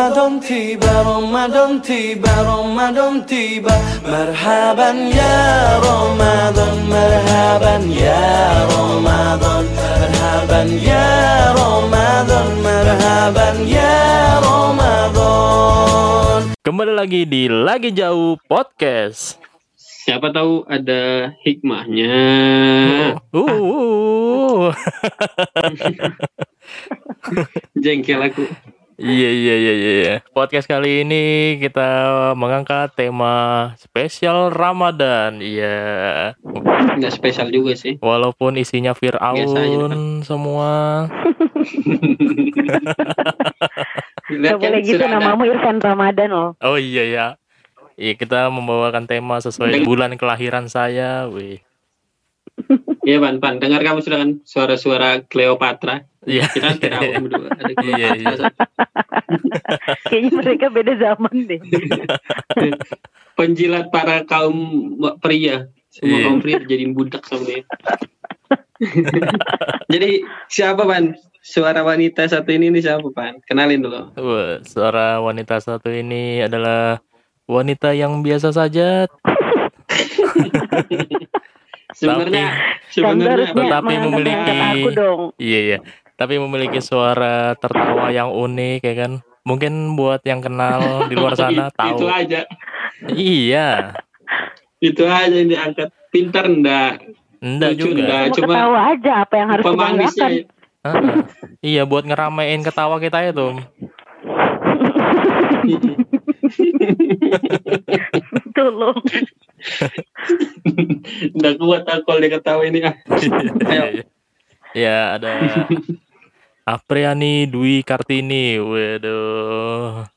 Ramadan tiba, Ramadan tiba. Marhaban ya Ramadan, marhaban ya Ramadan. Kembali lagi di Lagi Jauh Podcast. Siapa tahu ada hikmahnya. Jengkel aku. Iya. Podcast kali ini kita mengangkat tema spesial Ramadan. Iya. Enggak spesial juga sih. Walaupun isinya Fir'aun semua. Gak boleh gitu, namamu Irfan Ramadan loh. Oh iya. Iya, kita membawakan tema sesuai bulan kelahiran saya. Wih. Iya, Pan, dengar kamu silakan suara-suara Cleopatra. Iya. Kita tidak berdua. Iya. Kayaknya mereka beda zaman deh. Penjilat para kaum pria. Semua kaum pria dijadiin budak sama dia. Jadi siapa, Pan? Suara wanita satu ini siapa, Pan? Kenalin dulu. Suara wanita satu ini adalah wanita yang biasa saja. Sebenarnya memiliki tapi memiliki suara tertawa yang unik, ya kan? Mungkin buat yang kenal di luar sana tahu. Itu aja. Iya. Itu aja yang diangkat. Pintar enggak juga. Enggak. Cuma tahu aja apa yang harus dibanggakan. Iya, buat ngeramein ketawa kita itu. Tolong. Nggak kuat aku kalau diketawa ini. Ayo. Ya, ada Apriani Dwi Kartini. Waduh.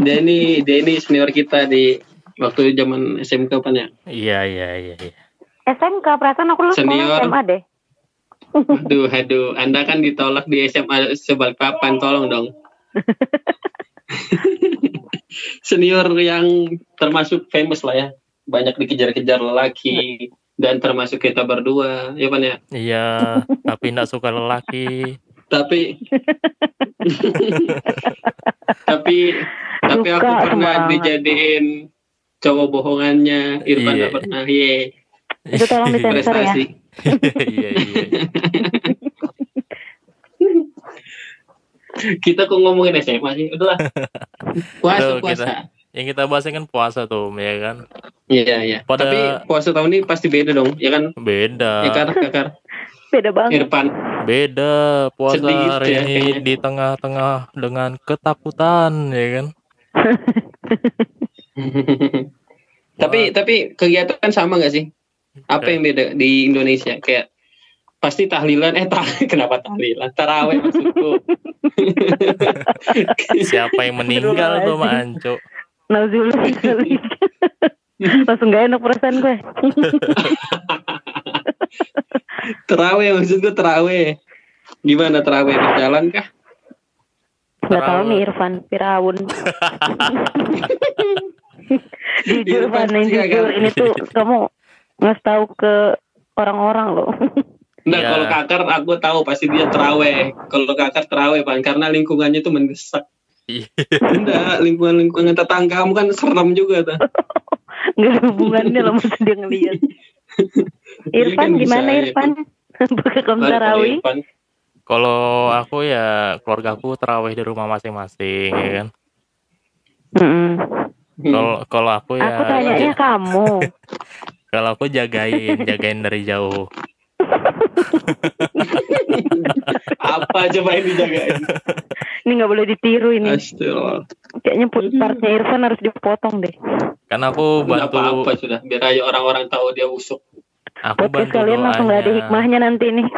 Dia ini senior kita di waktu zaman SMK kan ya? Iya. SMK, perasaan aku lulus SMA deh. Aduh, Anda kan ditolak di SMA Balikpapan, tolong dong. Senior yang termasuk famous lah ya, banyak dikejar-kejar lelaki dan termasuk kita berdua, ya Pan ya. Iya, tapi nggak suka lelaki. Tapi aku pernah dijadiin cowok bohongannya. Irfan nggak pernah. Ye. Itu tolong disensor ya. Iya. Kita kok ngomongin SMA sih, udahlah. Puasa. Yang kita bahasnya kan puasa tuh, ya kan? Iya. Tapi puasa tahun ini pasti beda dong, ya kan? Beda. Kakar. Beda banget. Irfan. Beda puasa hari ini di tengah-tengah dengan ketakutan, ya kan? Tapi kegiatan sama nggak sih? Apa yang beda di Indonesia? Kayak pasti tahlilan, kenapa tahlilan? Tarawih maksudku. Siapa yang meninggal tuh Mak Anco? Nauzubillah. Langsung gak enak perasaan gue. Tarawih maksudku tarawih. Gimana tarawih, berjalan kah? Gak tau nih Irfan, Firaun. Jujur Irfan, jujur ini tuh kamu ngasih tahu ke orang-orang loh. Nah, ya. Kalau Kakar aku tahu pasti dia terawih. Kalau Kakar terawih Pan, karena lingkungannya itu mendesak. Enggak, lingkungan tetangga kamu kan serem juga tuh. Enggak hubungannya loh mesti dia ngelihat. Irfan kan gimana bisa, Irfan? Buka terawih. Kalau aku ya keluargaku terawih di rumah masing-masing, ya kan. Kalau aku ya. Aku tanyanya kamu. Kalau aku jagain dari jauh. Apa coba ini dijagain? Ini nggak boleh ditiru ini. Astagfirullah. Kayaknya partnya Irfan harus dipotong deh. Karena aku bantu. Apa sudah biar aja orang-orang tahu dia busuk. Aku bantu kalian langsung nggak ada hikmahnya nanti nih.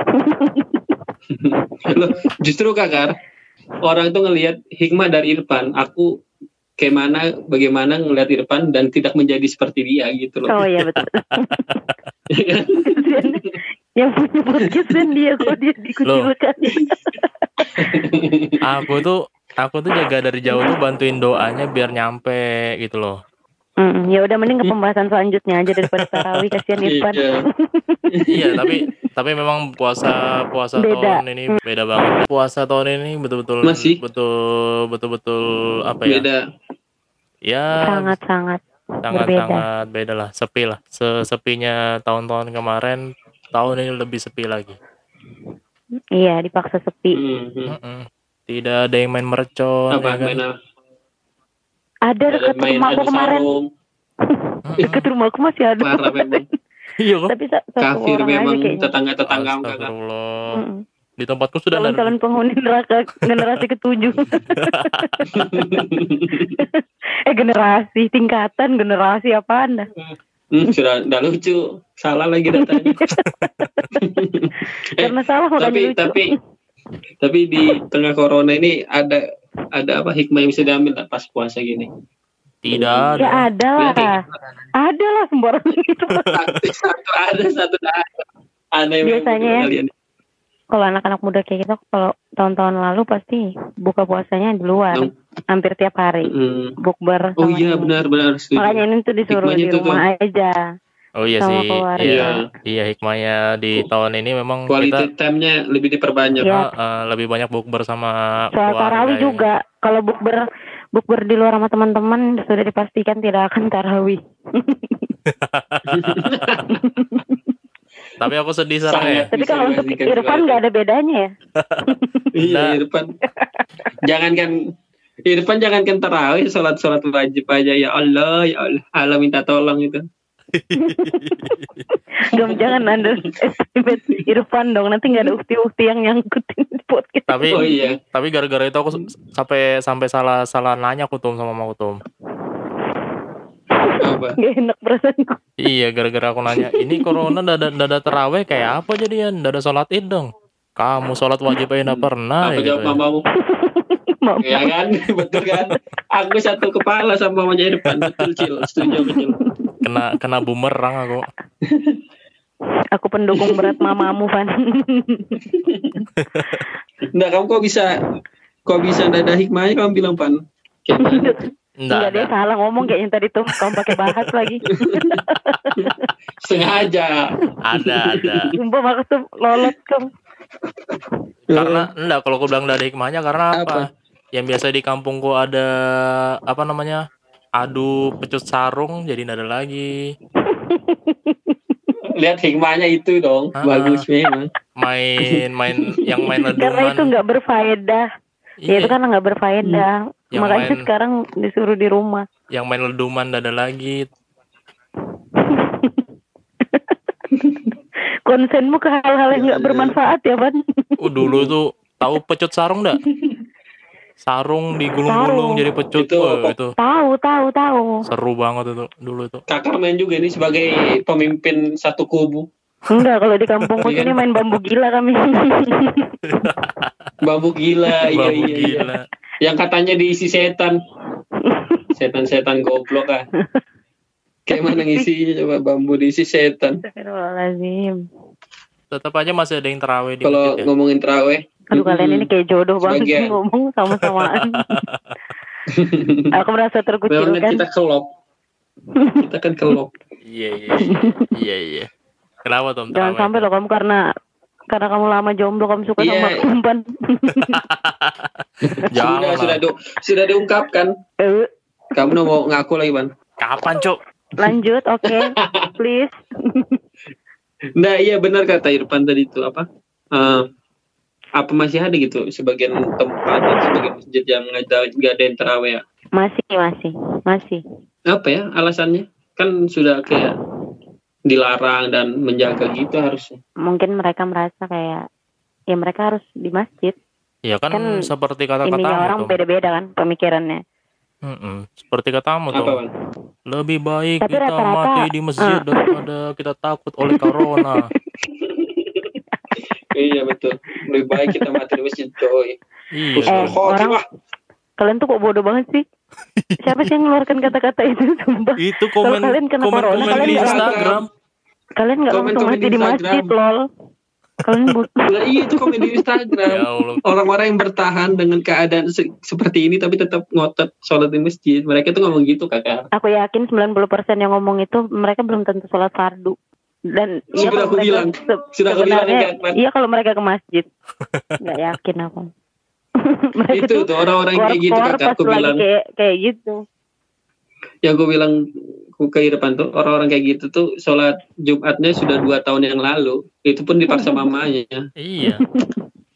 Loh, justru Kakar orang tuh ngelihat hikmah dari Irfan. Aku bagaimana ngelihat Irfan dan tidak menjadi seperti dia gitu loh. Oh iya betul. Yang punya podcast dan dia kok dia dikucilkan. Aku tuh jaga dari jauh tuh bantuin doanya biar nyampe gitu loh. Ya udah mending ke pembahasan selanjutnya aja daripada tarawih, kasihan Irfan. Iya, tapi Tapi memang puasa beda. Tahun ini beda banget. Puasa tahun ini betul-betul masih betul-betul apa ya? Beda. Ya sangat beda lah, sepi lah. Sesepinya tahun-tahun kemarin, tahun ini lebih sepi lagi. Iya, dipaksa sepi. Mm-hmm. Tidak ada yang main mercon. Apa, ya main kan? Ada dekat rumahku kemarin. Dekat rumahku masih ada. Parah memang. Iya kok. Tapi kafir memang tetangga-tetangga enggak kan. Di tempatku sudah ada calon penghuni neraka generasi ke-7. Generasi tingkatan, generasi apaan dah? Sudah enggak lucu. Salah lagi datanya. Karena salah makanya lucu. Tapi di tengah corona ini ada apa hikmah yang bisa diambil tak pas puasa gini? Tidak ada. Ya ada lah sembarang gitu. Satu ada. Aneh biasanya ya. Kalau anak-anak muda kayak kita, kalau tahun-tahun lalu pasti buka puasanya di luar, hampir tiap hari. Bukber. Oh iya benar. Setuju. Makanya ini tuh disuruh hikmahnya di rumah aja. Oh iya sama sih. Iya hikmahnya di tahun ini memang quality time-nya lebih diperbanyak. Iya. Lebih banyak bukber sama keluarga. Soal tarawih juga. Kalau bukber di luar sama teman-teman sudah dipastikan tidak akan tarawih. Tapi aku sedih sekarang ya. Tapi kalau untuk Irfan nggak ada bedanya ya. Iya Irfan. Jangankan tarawih, sholat wajib aja ya Allah, Allah minta tolong itu. Jangan underestimate Irfan dong, nanti nggak ada ukti-ukti yang nyangkutin di podcast. Tapi gara-gara itu aku sampai salah nanya Kutum sama Makhtum. Gak enak perasaanku. Iya gara-gara aku nanya, ini corona dada terawih kayak apa jadian, dada sholat id dong. Kamu sholat wajib aja nggak pernah. Apa jawab mamamu? Ya kan, betul kan? Aku satu kepala sama mamanya Irfan, betul cil, setuju kecil. Kena bumerang aku. Aku pendukung berat mamamu, Van. Nggak, kamu kok bisa ada hikmahnya kamu bilang, Van? Enggak dia salah ngomong kayaknya tadi tuh, kamu pakai bahas lagi. Sengaja. Ada. Sumpah maksud lolos kamu. Karena enggak, kalau aku bilang nggak ada hikmahnya karena apa? Yang biasa di kampungku ada apa namanya? Aduh pecut sarung jadi nada lagi. Lihat hikmahnya itu dong. Bagus memang. Main yang main leduman. Karena itu enggak berfaedah. Iya. Ya itu kan enggak berfaedah. Makanya sekarang disuruh di rumah. Yang main leduman dada lagi. Konsenmu ke hal-hal yang enggak bermanfaat ya, Ban. Dulu tuh tahu pecut sarung enggak? Sarung digulung-gulung jadi pecut itu. Tahu. Seru banget itu dulu itu. Kakak main juga ini sebagai pemimpin satu kubu. Enggak, kalau di kampungku ini main bambu gila kami. Bambu gila. Yang katanya diisi setan. Setan-setan goblok ah. Kayak mana ngisinya coba, bambu diisi setan. Astagfirullahalazim. Tetap aja masih ada yang tarawih di masjid. Kalau ngomongin tarawih, aduh kalian ini kayak jodoh banget sih ngomong sama-samaan. Aku merasa terkucilkan. Memang kita kan kelop. Iya. Kenapa Tom? Jangan sampai loh kamu karena kamu lama jomblo kamu suka sama kumpan. Sudah diungkapkan. Kamu mau ngaku lagi Ban? Kapan Cuk? Lanjut, oke. Please. Nah iya benar kata Irfan tadi itu apa masih ada gitu sebagian tempat atau sebagian masjid yang nggak ada yang tarawih ya? Masih. Apa ya alasannya? Kan sudah kayak dilarang dan menjaga gitu harusnya. Mungkin mereka merasa kayak ya mereka harus di masjid. Iya kan seperti kata-kata ini orang tuh. Beda-beda kan pemikirannya. Seperti katamu tuh. Apa, lebih baik tapi kita rata-rata mati di masjid daripada kita takut oleh corona. Iya betul. Lebih baik kita mati di masjid coy. Orang kalian tuh kok bodoh banget sih. Siapa sih yang ngeluarkan kata-kata itu sumpah? Itu komen di Instagram. Kalian enggak langsung mati di masjid lol. Kalian iya itu komen di Instagram. Ya orang-orang yang bertahan dengan keadaan seperti ini tapi tetap ngotot sholat di masjid. Mereka tuh ngomong gitu kakak. Aku yakin 90% yang ngomong itu mereka belum tentu sholat fardu. Dan iya kalau mereka iya kalau mereka ke masjid. Enggak yakin aku. Itu tuh orang-orang kayak gitu kakak aku bilang. Kayak gitu. Yang gue bilang ke Irfan tuh orang-orang kayak gitu tuh sholat Jumatnya sudah 2 tahun yang lalu, itu pun dipaksa mamanya. Iya.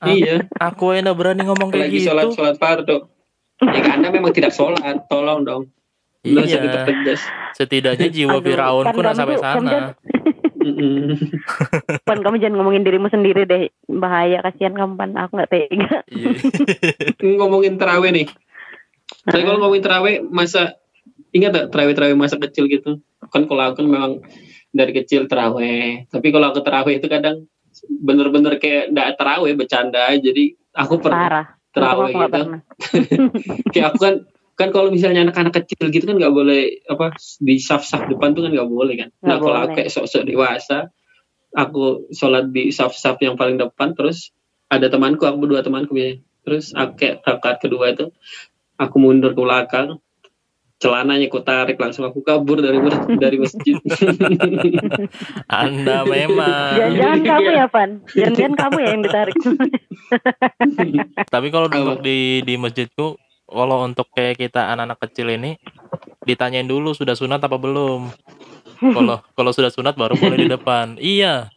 Iya. Aku enak berani ngomong kayak gitu. Lagi sholat fardu. Ya Anda memang tidak sholat, tolong dong. Belum iya. Setidaknya jiwa Firaun pun sampai sana. Pan, kamu jangan ngomongin dirimu sendiri deh, bahaya, kasihan kamu Pan, aku nggak tega. Ngomongin terawih nih. Saya kalau ngomongin terawih masa ingat tak terawih masa kecil gitu? Kan kalau aku memang dari kecil terawih, tapi kalau aku terawih itu kadang bener-bener kayak nggak terawih, bercanda. Jadi aku pernah terawih gitu. Kayak aku kan kalau misalnya anak-anak kecil gitu kan nggak boleh apa di saf-saf depan tuh kan nggak boleh kan. Nah kalau aku kayak sok-sok dewasa, aku sholat di saf-saf yang paling depan, terus ada temanku, aku berdua temanku ya. Terus aku kayak rakaat kedua itu, aku mundur ke belakang, celananya aku tarik, langsung aku kabur dari masjid. Anda memang. Jangan kamu ya Pan, jangan kamu ya yang ditarik. Tapi kalau duduk di masjidku, kalau untuk kayak kita anak-anak kecil ini ditanyain dulu sudah sunat apa belum. Kalau sudah sunat baru boleh di depan. Iya.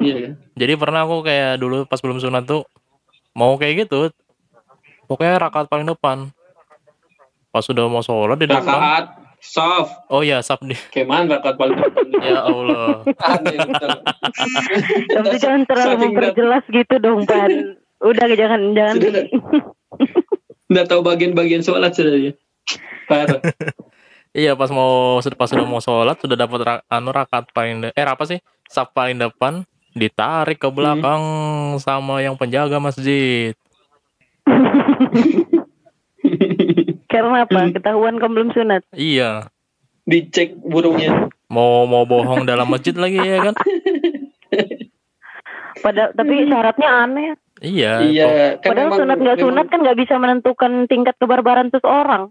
Iya. Jadi pernah aku kayak dulu pas belum sunat tuh mau kayak gitu. Pokoknya rakaat paling depan. Pas sudah mau sholat di depan. Rakaat saf. Oh iya, saf nih. Keman rakaat paling depan. Ya Allah. Tapi jangan terlalu memperjelas gitu dong Pan. Udah jangan. Nggak tahu bagian-bagian sholat sudah ya. Parah. Iya pas sudah mau sholat sudah dapat rakaat paling saf paling depan, ditarik ke belakang sama yang penjaga masjid. Karena apa? Ketahuan kamu belum sunat. Iya. Dicek burungnya. Mau bohong dalam masjid lagi ya kan? Padahal tapi syaratnya aneh. Iya. Kan padahal sunat nggak sunat kan nggak bisa menentukan tingkat kebarbaran seseorang.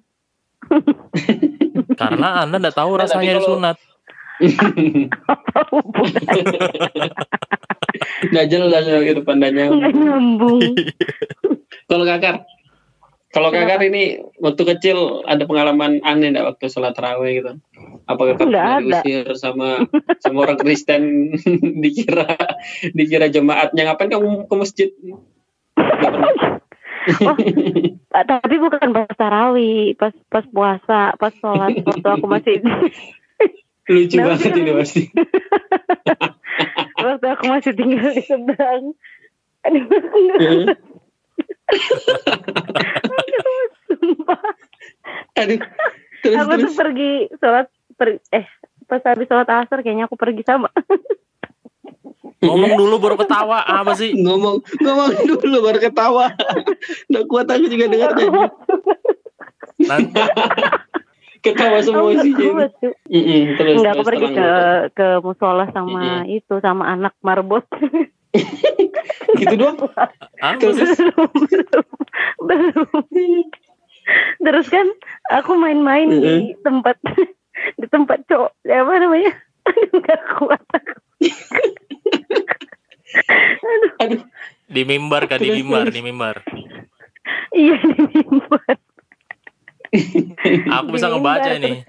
Karena Anda nggak tahu rasanya sunat. Apa hubungannya? Nggak jelas gitu pandanya. Nggak nyambung. Kalau kakak ini waktu kecil ada pengalaman aneh nggak waktu sholat tarawih gitu? Apakah kakak diusir sama orang Kristen dikira jemaatnya ngapain kamu ke masjid? Oh, tapi bukan pas tarawih, pas puasa, pas sholat waktu aku masih lucu banget ini pasti. Waktu aku masih tinggal di Semarang. Aduh, aku tuh pergi sholat pas habis sholat asar kayaknya aku pergi sama. Ngomong dulu baru ketawa, apa sih? Ngomong dulu baru ketawa. Nggak kuat aku juga dengarnya. Ketawa semua sih. Nggak, aku pergi ke musola sama itu sama anak marbot. Gitu doang. Terus kan aku main-main di tempat cowok, apa namanya? Enggak kuat aku. Aduh. Di mimbar. Iya, di mimbar. Aku bisa ngebaca ini.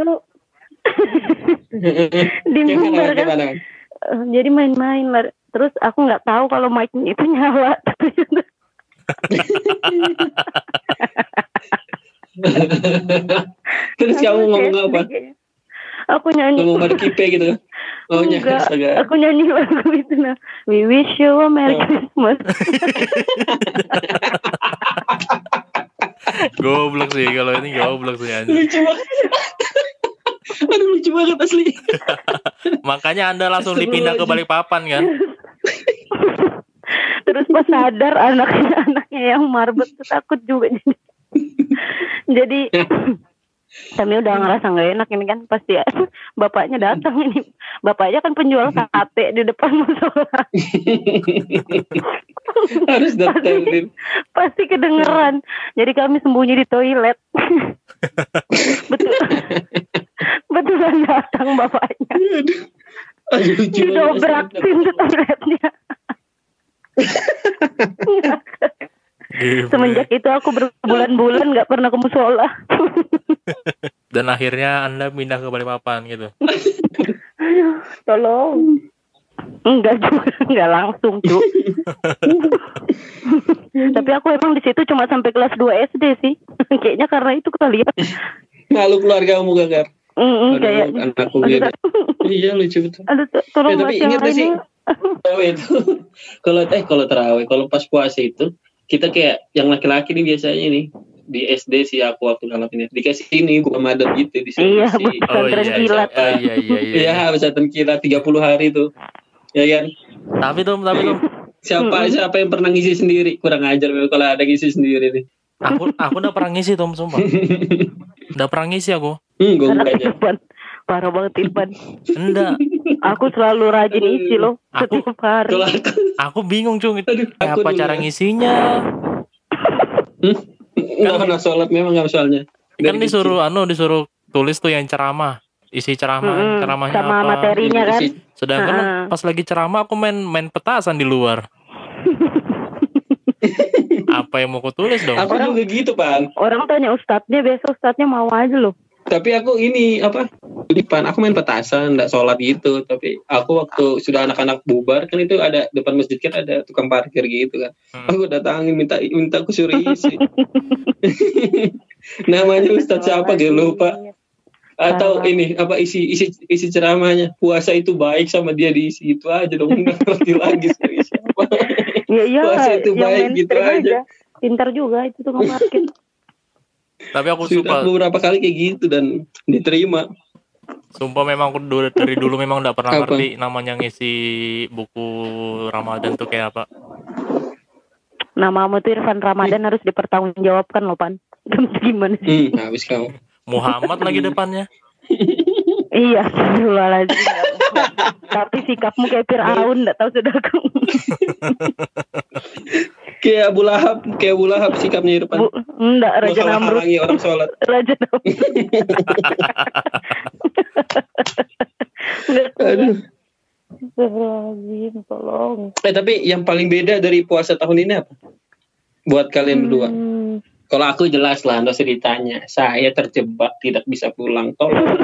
Di mimbar kan. Jadi main-main terus aku nggak tahu kalau mic-nya itu nyala. Terus kamu ngomong apa? Aku nyanyi. Ngomong barkipe gitu. Oh enggak. Aku nyanyi lagu itu nah. We wish you a Merry Christmas. Goblok sih kalau ini, goblok sih anjing. Lucu banget. Aduh, lucu banget asli. Makanya Anda langsung dipindah ke Balikpapan kan? Terus pas sadar anaknya yang marbet tuh takut juga jadi. Jadi kami udah ngerasa nggak enak ini kan, pasti ya, bapaknya datang ini. Bapaknya kan penjual sate di depan musola. Harus datang. Pasti kedengeran. Jadi kami sembunyi di toilet. Betul. Betulan datang bapaknya. Didobrak pintu toiletnya. Semenjak itu aku berbulan-bulan gak pernah ke musola. Dan akhirnya Anda pindah ke Balikpapan gitu. Aduh, tolong. Enggak juga, enggak langsung tuh. Tapi aku emang di situ cuma sampai kelas 2 SD sih. Kayaknya karena itu kali ya. Malu keluargamu gagal. Kayaknya. Anakku gitu. Iya lucu betul. Aduh, tolong tapi ingat sih. Kalau terawih, kalau pas puasa itu kita kayak yang laki-laki nih biasanya nih di SD sih aku waktu ngalamin dikasih ini gua madem gitu di sini. Iya, pesantren kilat. Iya, pesantren kilat 30 hari tuh. Ya kan? Tapi siapa yang pernah ngisi sendiri? Kurang ajar kalau ada ngisi sendiri nih. Aku udah pernah ngisi Tom, sumpah. Udah pernah ngisi aku. Gua enggak aja. Parah banget Irfan. Enggak. Aku selalu rajin isi loh. Setiap hari. Aku bingung cuy. Apa cara ngisinya? Enggak kan, pernah sholat memang enggak soalnya. Kan disuruh tulis tuh yang ceramah. Isi ceramahnya sama apa. Sama materinya kan. Sedangkan pas lagi ceramah aku main petasan di luar. Apa yang mau aku tulis dong? Aku juga gitu, Pan. Orang tanya ustadznya, biasa ustadznya mau aja loh. Tapi aku ini aku main petasan, nggak sholat gitu. Tapi aku waktu sudah anak-anak bubar kan itu ada depan masjid kan ada tukang parkir gitu kan. Aku datangin minta aku suruh isi. Namanya Ustadz siapa gitu lupa. Atau isi ceramahnya puasa itu baik sama dia diisi itu aja dong. Nggak ngerti lagi siapa. Ya, puasa itu baik gitu aja. Pintar juga itu tukang parkir. Tapi aku sumpah beberapa kali kayak gitu dan diterima. Sumpah memang aku dari dulu memang gak pernah ngerti namanya ngisi buku Ramadan tuh kayak apa. Namamu tuh Irfan Ramadan harus dipertanggungjawabkan loh Pan. Gimana sih? Habis kamu Muhammad lagi depannya. Iya lagi. Tapi sikapmu kayak Fir'aun. Gak tahu sudah aku. Kayak Abu Lahab sikapnya Irfan. Enggak, Raja Namrud. Menghalangi orang sholat. Raja Namrud. Aduh. Tolong. Tapi yang paling beda dari puasa tahun ini apa? Buat kalian berdua. Kalau aku jelas lah, nggak usah ditanya. Saya terjebak, tidak bisa pulang. Tolong.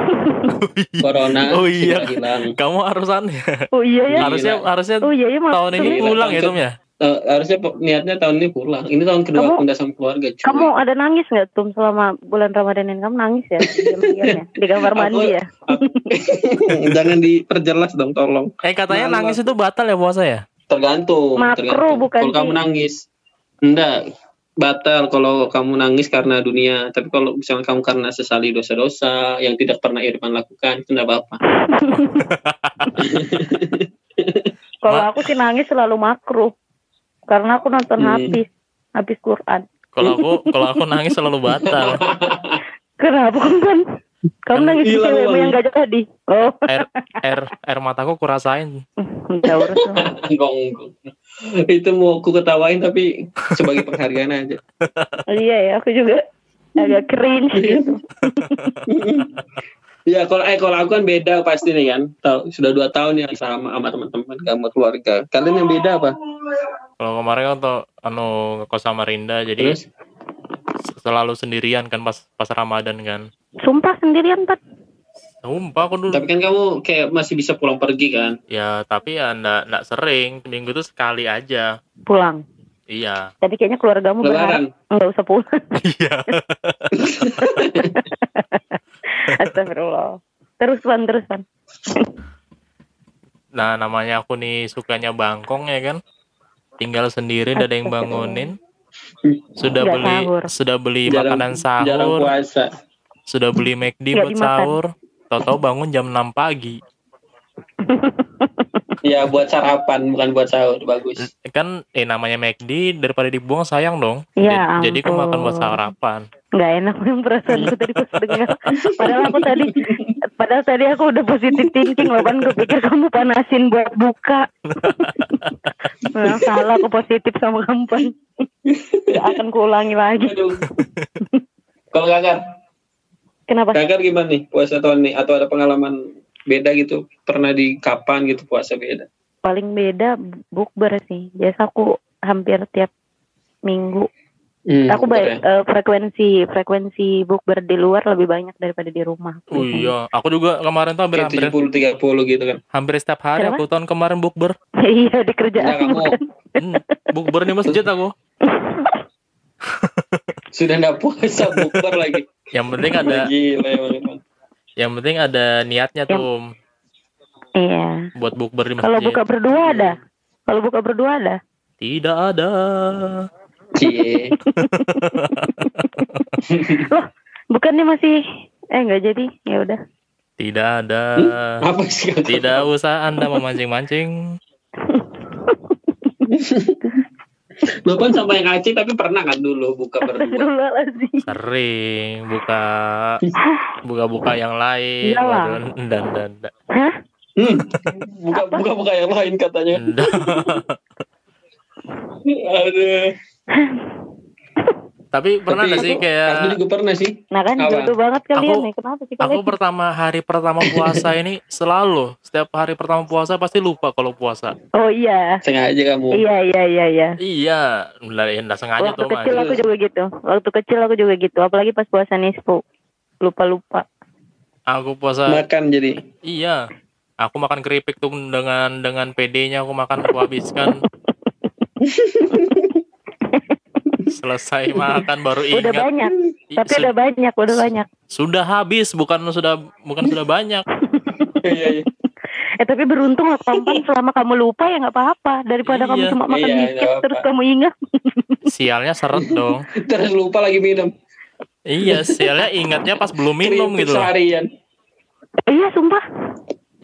Corona tidak hilang. Kamu harusan ya. Oh iya ya. Harusnya tahun ini pulang ya Tom ya. Harusnya niatnya tahun ini pulang. Ini tahun kedua aku sama keluarga. Cuman. Kamu ada nangis nggak Tom selama bulan Ramadan ini? Kamu nangis ya? Di kamar mandi ya? Jangan diperjelas dong, tolong. Katanya nangis itu batal ya puasa ya? Tergantung. Makruh bukan? Kalau kamu nangis, enggak. Batal kalau kamu nangis karena dunia. Tapi kalau misalnya kamu karena sesali dosa-dosa yang tidak pernah Irfan lakukan, itu enggak apa-apa. Kalau aku sih nangis selalu makruh. Karena aku nonton habis Quran. Kalau aku nangis selalu batal. Kenapa kan? Kamu nangis di cewekmu yang gak jadi. Oh. Air mataku kurasain. Itu mau aku ketawain tapi sebagai penghargaan aja. Iya ya, aku juga agak cringe gitu. Ya kalau aku kan beda pasti nih kan. Sudah 2 tahun yang sama teman-teman, sama keluarga. Kalian yang beda apa? Kalau kemarin untuk ngekos sama Rinda jadi terus? Selalu sendirian kan pas Ramadan kan. Sumpah sendirian Pat. Sumpah aku dulu. Tapi kan kamu kayak masih bisa pulang pergi kan? Ya tapi ya enggak sering, minggu tuh sekali aja. Pulang. Iya. Tapi kayaknya keluargamu benar enggak usah pulang. Iya. Astagfirullah. Terusan. Nah, namanya aku nih sukanya bangkong ya kan. Tinggal sendiri, enggak ada yang bangunin. Sudah beli makanan sahur. Jarang puasa. Sudah beli McD buat sahur. Tahu-tahu bangun jam 6 pagi. Ya buat sarapan bukan buat sahur, bagus. Kan namanya McD daripada dibuang sayang dong. Ya, jadi aku makan buat sarapan. Enggak enak yang perasaanku tadi pas dengar. Padahal tadi aku udah positive thinking loh kan, gue pikir kamu panasin buat buka. Nah, salah aku positif sama kamu kan. Gak akan kuulangi lagi. Kalau gagal. Kenapa? Gagal gimana nih puasa tahun ini atau ada pengalaman beda gitu? Pernah di kapan gitu puasa beda? Paling beda bukber sih. Biasa aku hampir tiap minggu. Aku frekuensi bukber di luar lebih banyak daripada di rumah. Oh iya, aku juga kemarin tuh hampir 70-30 gitu kan. Hampir setiap hari. Kenapa? Aku tahun kemarin bukber. Iya, di kerjaan. Bukber di masjid aku. Sudah enggak puasa bukber lagi. Yang penting ada yang penting ada niatnya tuh. Iya. Buat bukber di masjid. Kalau buka berdua ada? Tidak ada. Cie. Loh, bukannya masih enggak jadi. Ya udah. Tidak ada. Apa sih? Tidak usah Anda memancing-mancing. Lo kan sampai ngaji tapi pernah kan dulu buka berdua? Sering buka yang lain. Dan. Hah? Buka yang lain katanya. Aduh. Tapi pernah nggak sih kayak? Aku juga pernah sih. Nah kan jodoh banget kalian nih. Kenapa sih kalian? Aku hari pertama puasa ini selalu setiap hari pertama puasa pasti lupa kalau puasa. Oh iya. Sengaja kamu. Iya. Iya, nggak sengaja tuh. Waktu kecil aku juga gitu. Apalagi pas puasa nisfu. Lupa. Aku puasa. Makan jadi. Iya. Aku makan keripik tuh dengan PD-nya aku habiskan. Selesai makan baru ingat. Udah banyak. Sudah habis, bukan sudah banyak. Iya. Tapi beruntung lah tampan, selama kamu lupa ya nggak apa-apa daripada kamu cuma makan dikit terus kamu ingat. Sialnya seret dong. Terus lupa lagi minum. Iya, sialnya ingatnya pas belum minum gitu loh. Seharian. Iya, sumpah.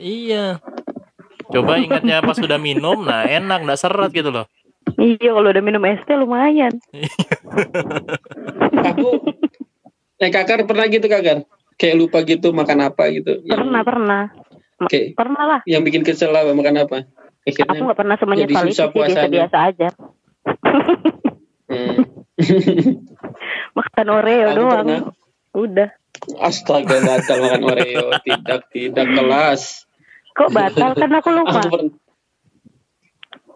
Iya. Coba ingatnya pas sudah minum, nah enak, nggak seret gitu loh. Iya, kalau udah minum es teh lumayan. Aku Kakak pernah gitu Kakak? Kayak lupa gitu makan apa gitu. Pernah. Okay. Pernah lah. Yang bikin kesel lah makan apa? Akhirnya aku gak pernah semenyesal itu, biasa-biasa aja. Makan Oreo aku doang. Pernah. Udah. Astaga, batal makan Oreo. Tidak kelas. Kok batal? Kan aku lupa.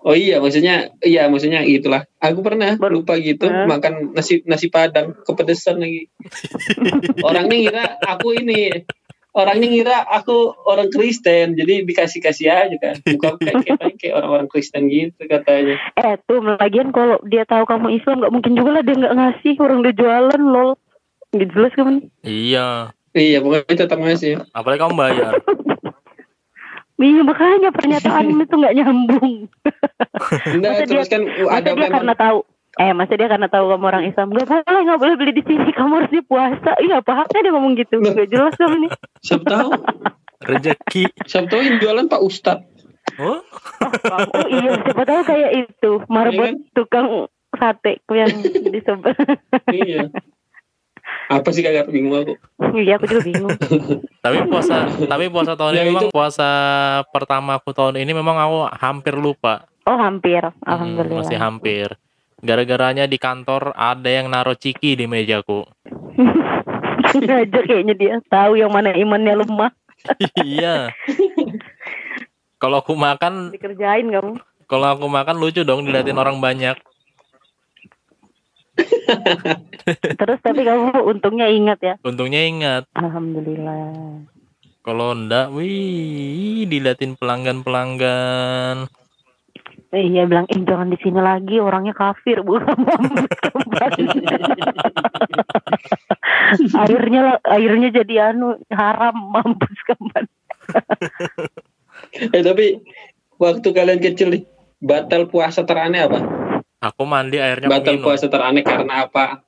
Oh iya, maksudnya itulah. Aku pernah lupa gitu makan nasi padang, kepedesan lagi. Orangnya ngira aku orang Kristen, jadi dikasih-kasih aja kan. Bukan kayak orang-orang Kristen gitu katanya. Tuh lagian kalau dia tahu kamu Islam nggak mungkin juga lah dia nggak ngasih, orang dia jualan lol. Nggak jelas kan? Iya, pokoknya tetap ngasih. Apalagi kamu bayar. Iya, makanya pernyataan itu nggak nyambung. Masa dia karena tahu kamu orang Islam, nggak boleh beli di sini, kamu harus puasa. Iya, pahamnya dia ngomong gitu, nggak jelas dong nih. Siapa tahu rezeki. Siapa tahu yang jualan Pak Ustad. Oh iya, siapa tahu kayak itu marbot kan? Tukang sate yang di sebelah. Iya. Apa sih kagak bingung aku? Iya, aku juga bingung. Tapi puasa tahun ini memang puasa pertama aku tahun ini memang aku hampir lupa. Oh, hampir. Alhamdulillah. Masih hampir. Gara-garanya di kantor ada yang naruh ciki di mejaku. Aja kayaknya dia tahu yang mana imannya lemah. Iya. Kalau aku makan dikerjain kamu. Kalau aku makan lucu dong diliatin orang banyak. Terus tapi kamu untungnya ingat ya? Untungnya ingat. Alhamdulillah. Kalau enggak, diliatin pelanggan. Iya, bilang jangan di sini lagi, orangnya kafir, bukan. airnya jadi haram, mampus kemban. Tapi waktu kalian kecil nih, batal puasa teraneh apa? Aku mandi airnya batal minum. Puasa teraneh karena apa?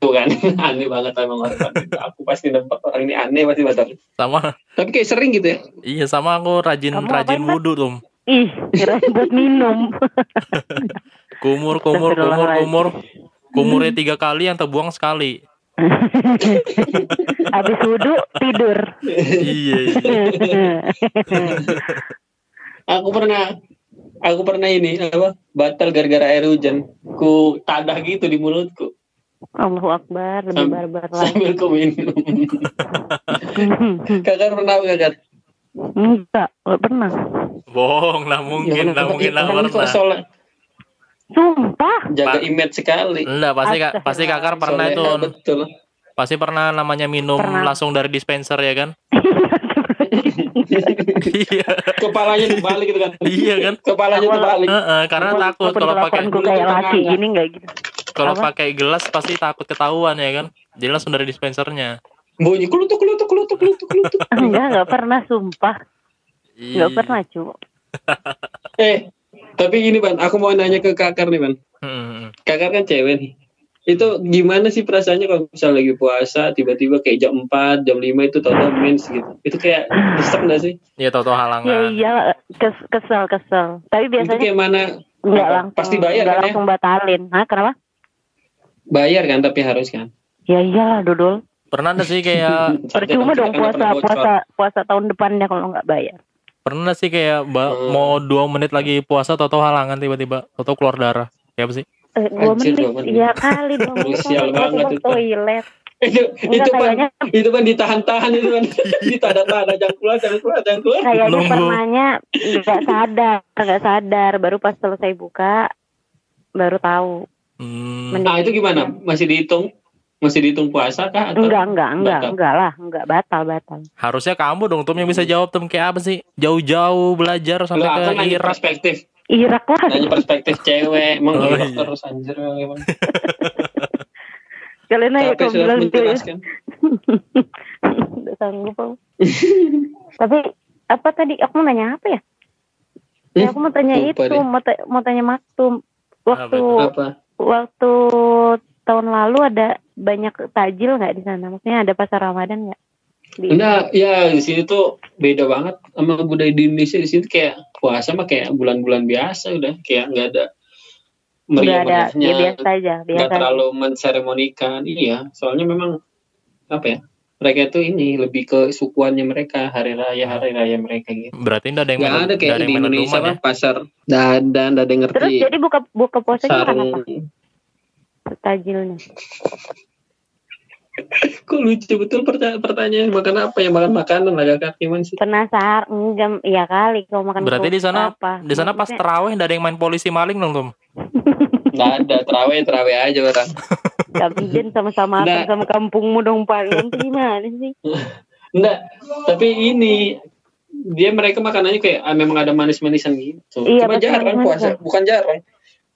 Tuh kan aneh banget emang orang. Aku pasti nampak orang ini aneh pasti batal. Sama. Tapi kayak sering gitu ya. Iya, sama aku rajin wudu tuh. Ih, kirain buat minum. Kumur. Kumurnya 3 kali yang terbuang sekali. Habis wudu tidur. Iya. Aku pernah ini batal gara-gara air hujan. Ku tadah gitu di mulutku. Allahu Akbar, lebih barbar lagi. Sambil ku minum. Kakak pernah Enggak, nggak pernah. Bohong lah mungkin, nggak ya, mungkin lah pernah. Sumpah. Jaga image sekali. Enggak, pasti Kakak pernah itu. Betul. Pasti pernah namanya minum langsung dari dispenser ya kan? Iya. Kepalanya terbalik gitu kan? Iya kan? Kepalanya terbalik. Karena takut kalau pakai. Ini enggak gitu. Kalau pakai gelas pasti takut ketahuan ya kan? Jadi langsung dari dispensernya. Bunyi kelutuk. Enggak pernah sumpah. Enggak pernah cu. Tapi gini Ban, aku mau nanya ke Kakak nih Ban. Kakak kan cewek nih. Itu gimana sih perasaannya kalau misalnya lagi puasa tiba-tiba kayak jam 4, jam 5 itu tau-tau mens gitu. Itu kayak kesel enggak sih? Iya, tau-tau halangan. Ya iya, kesel. Tapi biasanya kayak mana? Enggak langsung. Pasti bayar kan ya? Langsung batalin. Hah, kenapa? Bayar kan tapi harus kan? Ya iyalah, dodol. Pernah enggak sih kayak percuma dong puasa tahun depannya kalau enggak bayar. Pernah sih kayak mau 2 menit lagi puasa tau-tau halangan tiba-tiba, tau-tau keluar darah. Kayak apa sih? 2 menit. Ya kali 2 menit. Krusial banget itu. Toilet. Itu kan ditahan-tahan itu kan. Ditahan-tahan jangan keluar. Kayaknya pernahnya enggak sadar baru pas selesai buka baru tahu. Nah, itu gimana? Masih dihitung puasa kah atau enggak batal. Harusnya kamu dong Tom yang bisa jawab Tom, kayak apa sih? Jauh-jauh belajar sampai ke Irak. Irak lah. Nanya perspektif cewek, emang Irak terus anjir memang. Kalian aja kok bilang menjelaskan. Enggak sanggup aku. Tapi apa tadi aku mau nanya apa ya? Ya aku mau tanya mau tanya Makhtum. Waktu tahun lalu ada banyak tajil nggak di sana? Maksudnya ada pasar Ramadan nggak? Nah, ya di sini tuh beda banget sama budaya di Indonesia. Di sini kayak puasa mah kayak bulan-bulan biasa udah, kayak nggak ada meriah-meriahnya, nggak terlalu menseremonikan. Iya, soalnya memang apa ya? Mereka tuh ini lebih ke sukuannya mereka, hari raya mereka gitu. Berarti nggak ada yang ada kayak di Indonesia mah pasar dan ada yang ngerti. Terus jadi buka puasanya apa? Tajilnya. Kok lucu betul pertanyaan, makan apa ya, makan makanan lah Kak, gimana sih? Penasar, enggak ya kali kalau makan. Berarti di sana pas terawih enggak ada yang main polisi maling dong, Tom? Enggak ada, terawih aja barang. Tapi jen sama-sama sama kampungmu dong paling gimana sih? Enggak, tapi ini dia mereka makanannya kayak memang ada manis-manisan gitu. Iya, cuma jarang puasa, bukan jarang.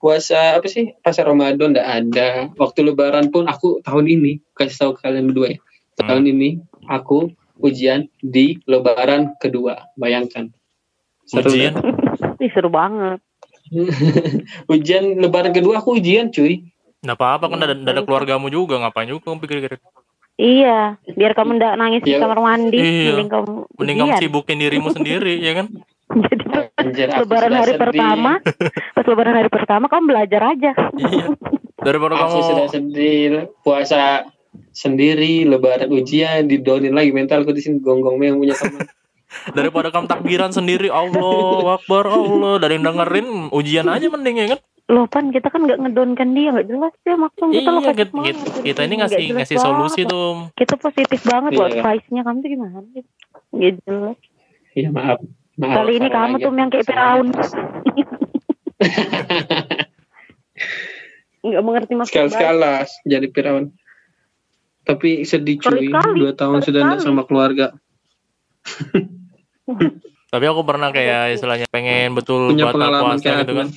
Puasa apa sih? Pasar Ramadan enggak ada. Waktu lebaran pun aku tahun ini, kasih tahu kalian berdua ya. Tahun ini aku ujian di lebaran kedua. Bayangkan. Ujian? Ih, seru banget. Ujian lebaran kedua aku ujian, cuy. Enggak apa-apa kan ada keluargamu juga, ngapain juga kamu pikir-pikir. Iya, biar kamu enggak nangis di kamar mandi, mending kamu sibukin dirimu sendiri, ya kan? Jadi pas lebaran hari pertama kamu belajar aja. Iya. Daripada kamu sudah sendiri, puasa sendiri, lebaran ujian, didonin lagi mentalku di sini gonggong yang punya teman. Daripada kamu takbiran sendiri, Allah Akbar, Allah, dari dengerin ujian aja mending ya kan. Loh Pan, kita kan gak ngedonkan dia, gak jelas ya maksudnya kita loh kasih semangat. Kita ini ngasih solusi tuh. Kita positif banget loh, advice-nya kamu tuh gimana sih? Gak jelas. Iya maaf. Kali ini kamu tuh yang kayak Firaun. Gak mengerti maksudnya. Sekali-sekala jadi Firaun. Tapi sedih cuy, 2 tahun sudah gak sama keluarga. Tapi aku pernah kayak istilahnya pengen betul punya pengalaman kayak gitu kan.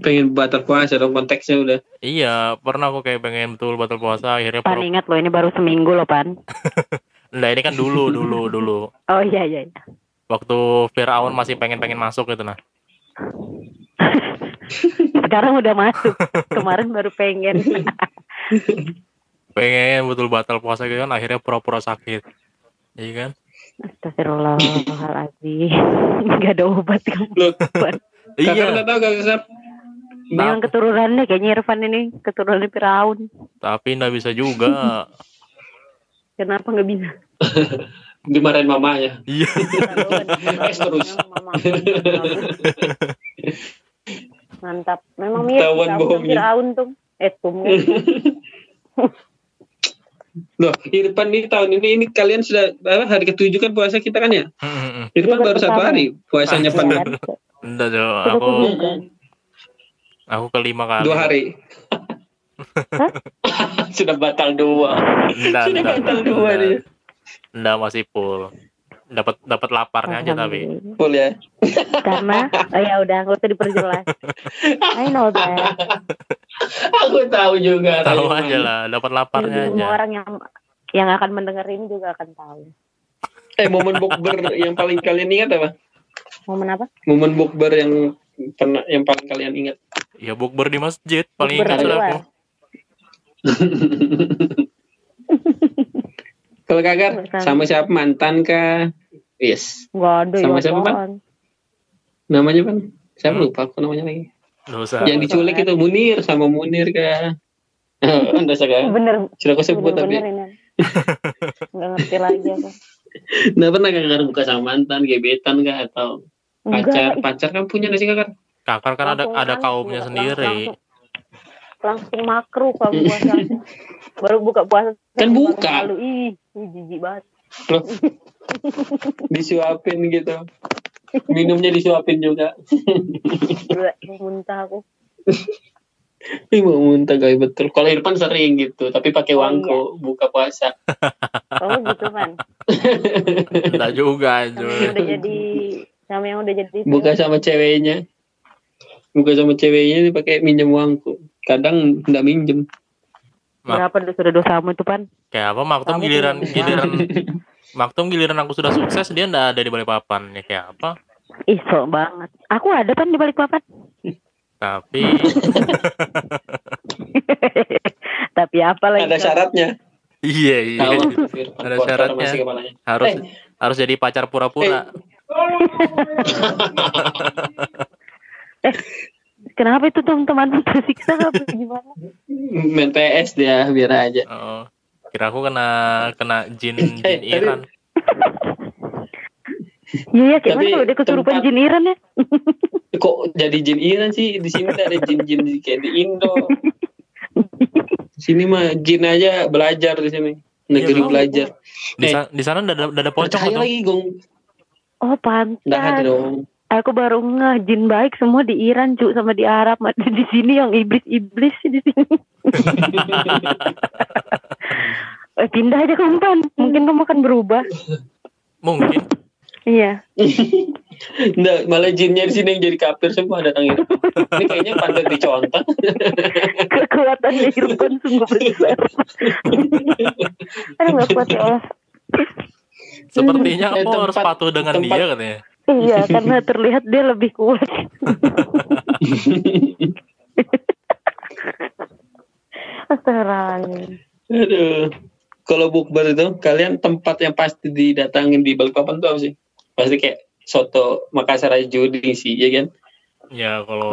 Pengen batal puasa dong konteksnya udah. Iya, pernah aku kayak pengen betul batal puasa akhirnya. Pan ingat loh, ini baru seminggu loh Pan. Nah ini kan dulu. Oh iya. Waktu Firaun masih pengen masuk gitu nah. Sekarang udah masuk. Kemarin baru pengen. Pengen betul batal puasa gitu kan, akhirnya pura-pura sakit. Iya kan? Astagfirullahaladzim. Gak ada obat kamu. Iya. Kakak tahu gak Kakak? Yang keturunannya kayaknya Irfan ini keturunan Firaun. Tapi nggak bisa juga. Kenapa nggak bisa? Dimarahin mamanya. Iya. Terus. Mantap. Memang mirip Firaun tuh. Tum. Loh, Irfan ini tahun ini kalian sudah hari ke-7 kan puasa kita kan ya? Irfan baru 1 hari puasanya pandemi. Enggak dong, aku ke-5 kali. 2 hari. Sudah batal 2. Sudah batal 2 nih. Enggak, masih full. Dapat laparnya aja tapi. Full ya. Karena ya udah aku tuh diperjelas. I know that. Aku tahu juga. Tahu aja lah, dapat laparnya aja. Semua orang yang akan mendengar ini juga akan tahu. Momen bukber yang paling kalian ingat apa? Momen apa? Momen bukber yang paling kalian ingat. Ya bukber di masjid paling ingat aku. Kalau Kakak sama siapa, mantan kah? Yes. Waduh, sama siapa, Pan? Namanya, Pan? Siapa lupa aku namanya lagi. Yang diculik itu Munir sama Munir kah? Enggak usah kah? Bener. Sudah aku sebut tapi. Enggak ngerti lagi aku. Nah, pernah Kakak buka sama mantan, gebetan kah atau pacar? Pacar kan punya enggak sih, Kakak? Kakak kan ada kaumnya sendiri. Langsung makruh kalau puasa. Baru buka puasa. Kan buka. Ih, jijik banget. Loh. Disuapin gitu. Minumnya disuapin juga. Muntah aku. Ih, mau muntah guys, betul. Kalau Irfan sering gitu, tapi pakai wangko buka puasa. Oh, gitu kan. Enggak juga itu. Sama yang udah jadi. Buka sama ceweknya. Dipakai minjem wangko. Kadang enggak minjem. Berapa sudah dosamu itu, Pan? Kayak apa, Makhtum giliran Makhtum giliran aku sudah sukses, dia enggak ada di Balikpapan. Ya kayak apa? Ih, sok banget. Aku ada kan di Balikpapan. Tapi apa lagi? Ada syaratnya. Iya. Ada syaratnya. Harus jadi pacar pura-pura. Kenapa itu teman-teman tersiksa apa gimana? Main PS dia biar aja. Oh, kira aku kena jin Iran. Iya, gimana kalau dia kesurupan jin Iran ya? Kok jadi jin Iran sih? Di sini ada jin-jin kayak di Indo. Di sini mah jin aja belajar di sini. Negeri ya, belajar. Di sana ada pocong atau? Lagi gong. Oh, pantas. Enggak ada dong. Aku baru ngejin baik semua di Iran, cu, sama di Arab. Di sini yang iblis-iblis di sini. Pindah aja ke Umpan. Mungkin kamu akan berubah. Mungkin. Iya. Nah, malah jinnya di sini yang jadi kafir semua datangin. Ini kayaknya pantas dicontoh. Kekuatan Irfan sungguh besar. Aduh, gak kuat ya Allah. Sepertinya aku harus patuh dengan dia katanya. Iya, karena terlihat dia lebih kuat. Astaga. Aduh. Kalau bukber itu, kalian tempat yang pasti didatangin di Balikpapan tuh apa sih? Pasti kayak Coto Makassar aja Juding sih, ya kan? Ya, kalau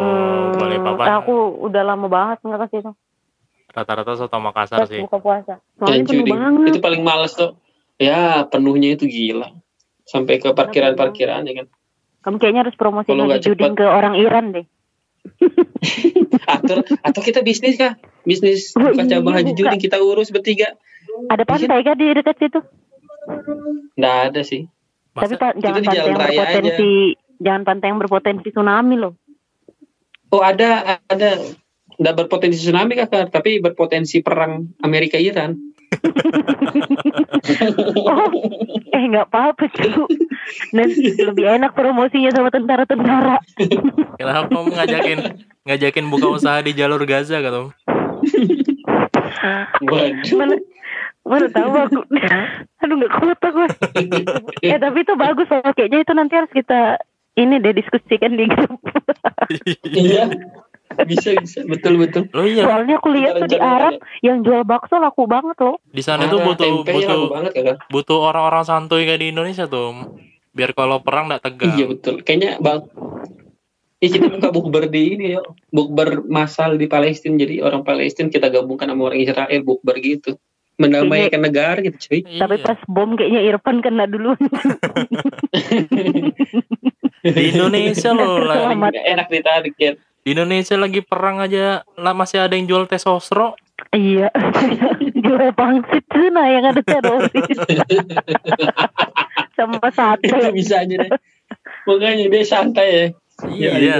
Balikpapan. Aku udah lama banget nggak kasih itu. Rata-rata Coto Makassar sih. Buka puasa. Soalnya penuh banget. Itu paling males tuh. Ya, penuhnya itu gila. Sampai ke parkiran-parkiran ya kan. Kamu kayaknya harus promosiin lagi Juding ke orang Iran deh. Atau kita bisnis kah? Bisnis buka cabang Haji Juding kita urus bertiga. Ada pantai kah di dekat situ? Nggak ada sih. Tapi jangan pantai yang berpotensi tsunami loh. Oh, ada. Nggak berpotensi tsunami Kakak, tapi berpotensi perang Amerika Iran. Nggak apa-apa cu, nanti lebih enak promosinya sama tentara-tentara. Kenapa kamu ngajakin buka usaha di jalur Gaza kan? Mana tahu aku, aduh nggak kuat aku. Tapi itu bagus loh, kayaknya itu nanti harus kita ini deh diskusikan di grup. Iya. Bisa betul. Oh, iya. Soalnya aku lihat tuh di Arab yang jual bakso laku banget loh. Di sana tuh butuh orang-orang santuy kayak di Indonesia tuh. Biar kalau perang enggak tegang. Iya betul. Kayaknya kita buka bukber di ini ya. Bukber masal di Palestina. Jadi orang Palestina kita gabungkan sama orang Israel bukber gitu. Mendamaikan negara gitu, cuy. Tapi pas bom kayaknya Irfan kena duluan. Di Indonesia loh lah. Enak ditarik. Di Indonesia lagi perang aja lah masih ada yang jual tes sosro. Iya, jual pangsit Cina yang ada teroris. Sama sate. Itu bisa aja deh. Makanya dia santai ya. Iya. Ya,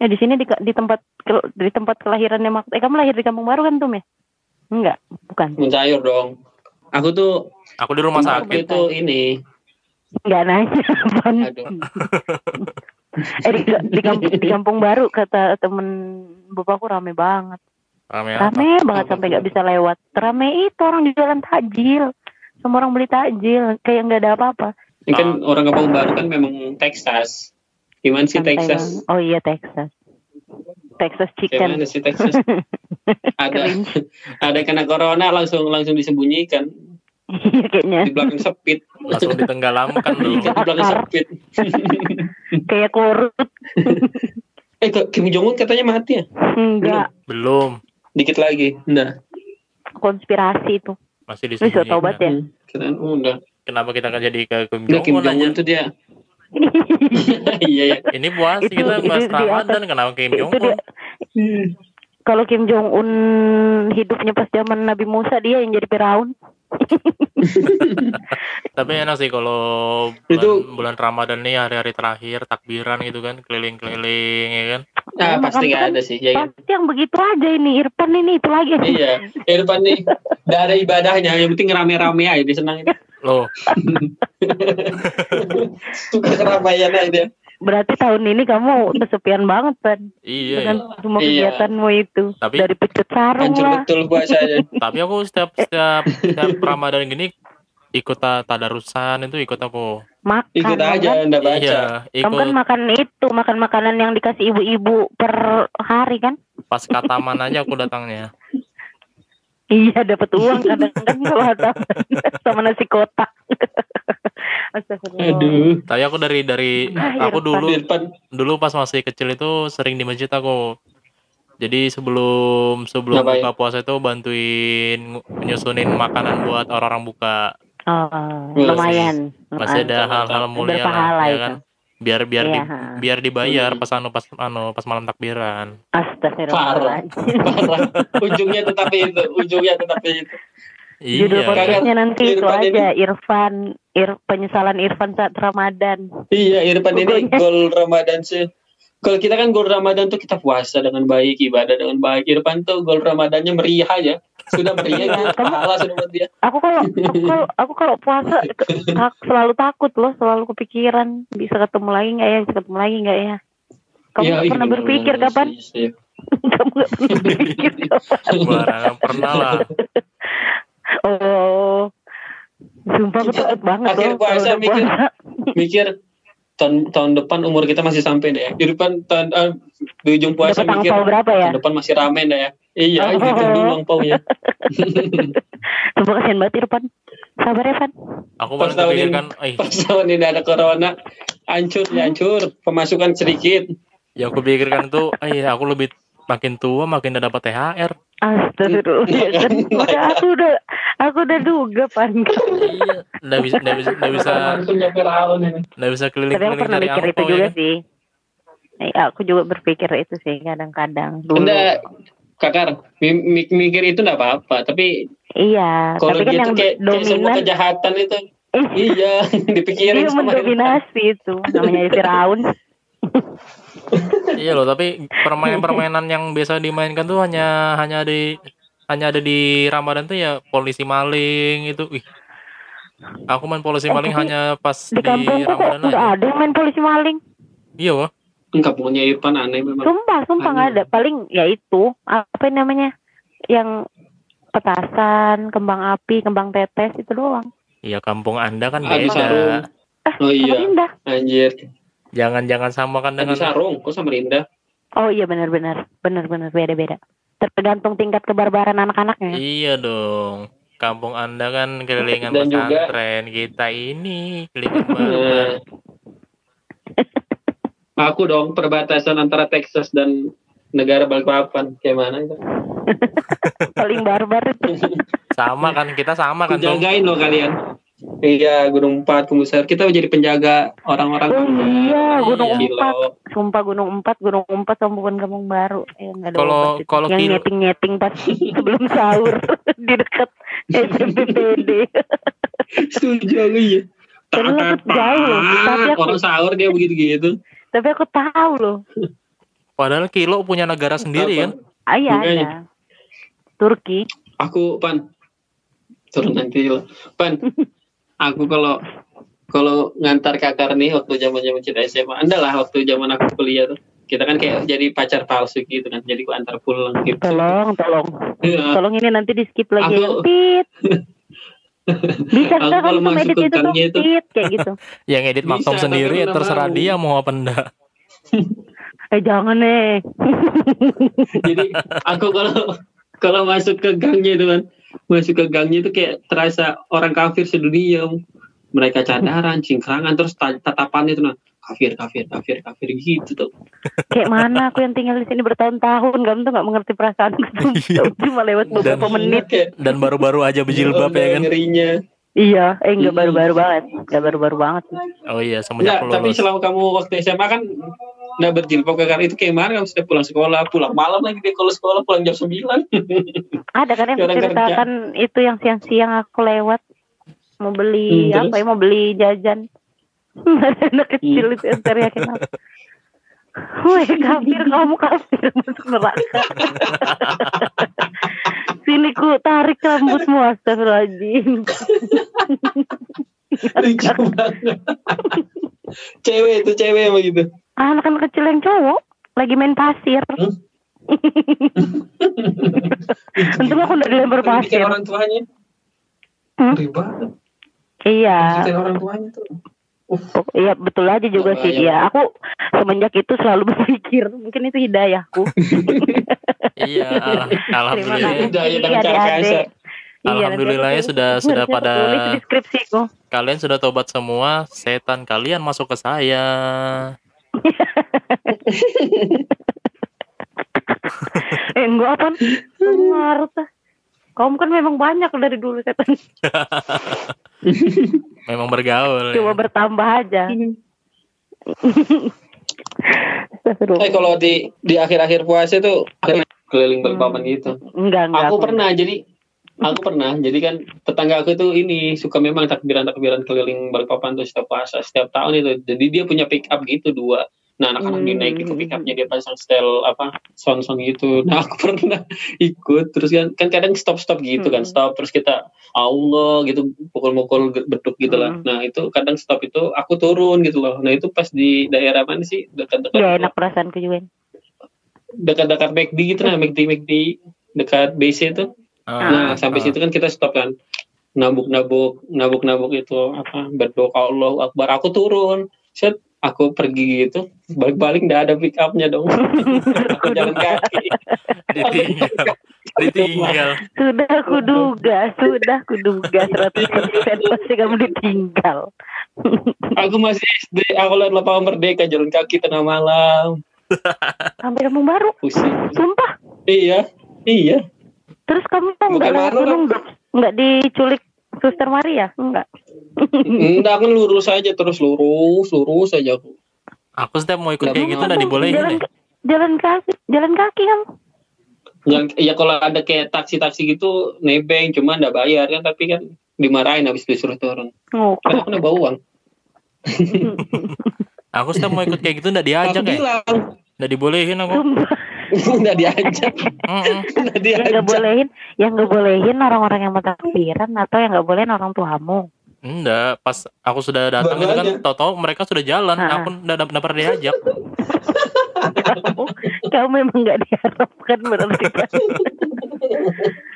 ya di sini di tempat kelahirannya Makhtum. Kamu lahir di Kampung Baru kan Tum ya? Enggak, bukan. Mencayur dong. Aku di rumah sakit itu ini. Enggak nanya. Di Kampung Baru kata temen bapakku rame banget. Rame banget sampai nggak bisa lewat. Rame itu orang di jalan takjil, semua orang beli takjil, kayak nggak ada apa-apa. Ini kan orang Kampung Baru kan memang Texas. Gimana sih Texas? Oh iya Texas chicken. Gimana sih Texas? ada kena corona langsung disembunyikan. Iya kayaknya. Di belakang sepit. Langsung ditenggelamkan dulu. Di belakang sepit. Kayak korut. Kim Jong Un katanya mati ya? Enggak. Belum. Dikit lagi, enggak. Konspirasi itu. Masih disembunyikan. Bisa tobat ya? Keren, udah. Kenapa kita kan jadi ke Kim Jong Un tuh dia? Iya. Ini puasa kita bahas Ramadan, kenapa Kim Jong Un? Kalau Kim Jong Un hidupnya pas zaman Nabi Musa, dia yang jadi Firaun. Tapi enak sih kalau bulan Ramadan nih, hari-hari terakhir takbiran gitu kan, keliling-keliling ya kan. Nah, pasti gak ada sih jajan. Pasti yang begitu aja ini Irfan ini itu lagi. Iya, Irfan nih gak ada ibadahnya, yang penting rame-rame aja dia senang itu. Loh. Suka keramaian aja dia. Berarti tahun ini kamu kesepian banget kan? Iya. Dengan semua kegiatanmu itu. Tapi, dari pecut sarung lah. Betul puasanya. Tapi aku setiap Ramadan gini ikut tadarusan itu ikut aku. Makan. Ikut aja Anda baca. Iya, ikut. Kamu kan makan makanan yang dikasih ibu-ibu per hari kan? Pas kataman aja aku datangnya. Iya dapat uang kadang-kadang kalau ada sama nasi kotak. Aduh. Tapi aku dulu pas masih kecil itu sering di masjid aku. Jadi sebelum buka puasa itu bantuin nyusunin makanan buat orang-orang buka. Oh, lumayan. Masih ada hal-hal mulia lah, ya kan. Biar iya, biar dibayar pas malam takbiran. Astagfirullahaladzim. Parah. Ujungnya tetap itu. Iya. Judul podcastnya nanti Irfan itu aja ini. Penyesalan Irfan saat Ramadan. Iya, Irfan ini goal Ramadan sih. Kalau kita kan goal Ramadan tuh kita puasa dengan baik, ibadah dengan baik. Irfan tuh goal Ramadannya meriah aja. Sudah meriah gitu, pahala sudah buat dia. Aku kalau puasa selalu takut loh, selalu kepikiran bisa ketemu lagi enggak ya, Kamu ya, gak pernah berpikir kapan? Kamu gak pernah berpikir kapan? Barang pernah lah. Oh, sumpah aku takut banget. Akhir puasa mikir tahun depan umur kita masih sampai deh ya. Di depan di ujung puasa dapat mikir berapa ya? Tahun depan masih rame deh ya. Iya, gitu dulu angpaunya. Coba kasihan banget Irfan. Sabar ya, Fan. Aku pas tahun ini ada corona, hancur, pemasukan sedikit. Ya aku pikirkan tuh, aku lebih makin tua makin udah dapat THR. Astagfirullah. Aku udah duga Pan. Iya, enggak bisa keliling-keliling dari angpau. Tapi aku pernah mikir itu juga sih. Aku juga berpikir itu sih kadang-kadang. Enggak, Kakak, mikir itu enggak apa-apa, tapi iya, kalau kan yang kayak semua kejahatan itu iya, dipikirin itu mendominasi itu namanya Firaun. Iya loh, tapi permainan-permainan yang biasa dimainkan tuh hanya ada di Ramadan tuh ya polisi maling itu. Aku main polisi maling hanya pas di Ramadan aja. Enggak ada yang main polisi maling. Iya, wah. Kampungnya Irfan aneh memang. Sumpah nggak ada. Paling ya itu yang petasan, kembang api, kembang tetes itu doang. Iya kampung Anda kan beda. Oh iya. Rinda. Anjir. Jangan samakan dengan sarung. Kok sama Rinda? Oh iya benar beda. Tergantung tingkat kebarbaran anak-anaknya. Iya dong. Kampung Anda kan kelilingan pesantren. Kita ini kelilingan barbar. Aku dong perbatasan antara Texas dan negara Balikpapan kayak mana itu? Paling barbar itu. Sama kan kita jagain loh kalian. Iya, Gunung 4, Kumbusar. Kita jadi penjaga orang-orang. Oh, iya, Gunung 4 Kampung Kampung Baru. Ya, kalau yang nyeting-nyeting pas sebelum sahur di dekat SPBD. Setuju aku ya. Tapi aku kalau sahur dia begitu-gitu. Tapi aku tahu loh. Padahal Kilo punya negara sendiri kan? Ah, iya. Turki. Aku aku kalau ngantar kakak nih waktu zaman cerita SMA, andalah waktu zaman aku kuliah tuh, kita kan kayak jadi pacar palsu gitu kan, jadi aku antar pulang gitu. Tolong ini nanti di skip lagi. Aku, bisa aku kalau masuk ke kangnya itu kayak gitu. Yang edit Makhtum sendiri, ya terserah dia mau apa enggak. Jangan nih. Jadi aku kalau masuk ke gangnya itu kan, kayak terasa orang kafir sedunia. Mereka cadaran, cingkrangan, terus tatapannya itu nah, kafir gitu tuh. Kayak mana aku yang tinggal di sini bertahun-tahun, kamu tuh nggak mengerti perasaan aku. Cuma lewat beberapa menit. Dan baru-baru aja berjilbab ya kan? Ngerinya. Iya, enggak baru-baru banget. Oh iya, semenjak lulus. Tapi selama kamu waktu SMA kan nggak berjilbab kakak, itu kayak mana kamu sudah pulang sekolah, pulang malam lagi deh kalau sekolah, pulang jam 9. Ada kan yang ceritakan itu yang siang-siang aku lewat mau beli mau beli jajan. Anak kecil itu teriak kenapa? Woi kafir, kamu kafir masuk neraka. Sini ku tarik rambutmu, astagfirullahaladzim. Lucu banget. Cewek emang gitu. Anak-anak kecil yang cowok lagi main pasir. Untung aku gak dilempar pasir. Bikin orang tuanya ribet. Iya. Bikin orang tuanya tuh. Iya betul aja juga sih dia. Aku semenjak itu selalu berpikir mungkin itu hidayahku. Iya, alhamdulillah. Hidayah dan keajaiban. Alhamdulillahnya sudah pada deskripsiku. Kalian sudah tobat semua, setan kalian masuk ke saya. Enggak apa? Marta. Kamu kan memang banyak dari dulu setan. Memang bergaul. Cuma bertambah aja. Kalau di akhir-akhir puasa itu keliling Balikpapan gitu. Enggak. Aku pernah jadi kan tetangga aku itu ini suka memang takbiran keliling Balikpapan tuh setiap puasa, setiap tahun itu. Jadi dia punya pick up gitu 2. Nah, anak-anak dia naik itu pick up-nya dia pasang setel sound gitu. Nah, aku pernah ikut terus kan kadang stop gitu kan. Stop terus kita Allah gitu pukul-mukul beduk gitu lah. Nah, itu kadang stop itu aku turun gitu loh. Nah, itu pas di daerah mana sih? Dekat-dekat. Ya, enak perasaanku juga. Dekat-dekat McD gitu nah, McD dekat BC itu. Nah, sampai situ kan kita stop kan. Nabuk-nabuk itu berdoa Allahu Akbar. Aku turun. Set. Aku pergi gitu, balik-balik nggak ada pick up-nya dong. Aku jalan kaki. Ditinggal. Sudah kuduga 100% pasti kamu ditinggal. Aku masih SD, aku lihat Lapangan Merdeka jalan kaki tengah malam. Hampir kamu baru. Pusing. Sumpah. Iya. Terus kamu nggak naik gunung, nggak diculik Suster Maria? Enggak, kan lurus aja aja aku. Aku setiap mau ikut kayak gitu enggak dibolehin. Jalan kaki kamu. Ya kalau ada kayak taksi-taksi gitu nebeng cuma enggak bayar kan, tapi kan dimarahin habis disuruh turun. Oh. Karena aku enggak bawa uang. Aku setiap mau ikut kayak gitu enggak diajak ya. Enggak dibolehin aku. Nggak diajak. Yang nggak bolehin orang-orang yang mau takbiran atau yang nggak bolehin orang tuamu. Enggak, pas aku sudah datang itu kan tahu-tahu mereka sudah jalan, aku nggak pernah diajak. Kamu memang nggak diharapkan berarti.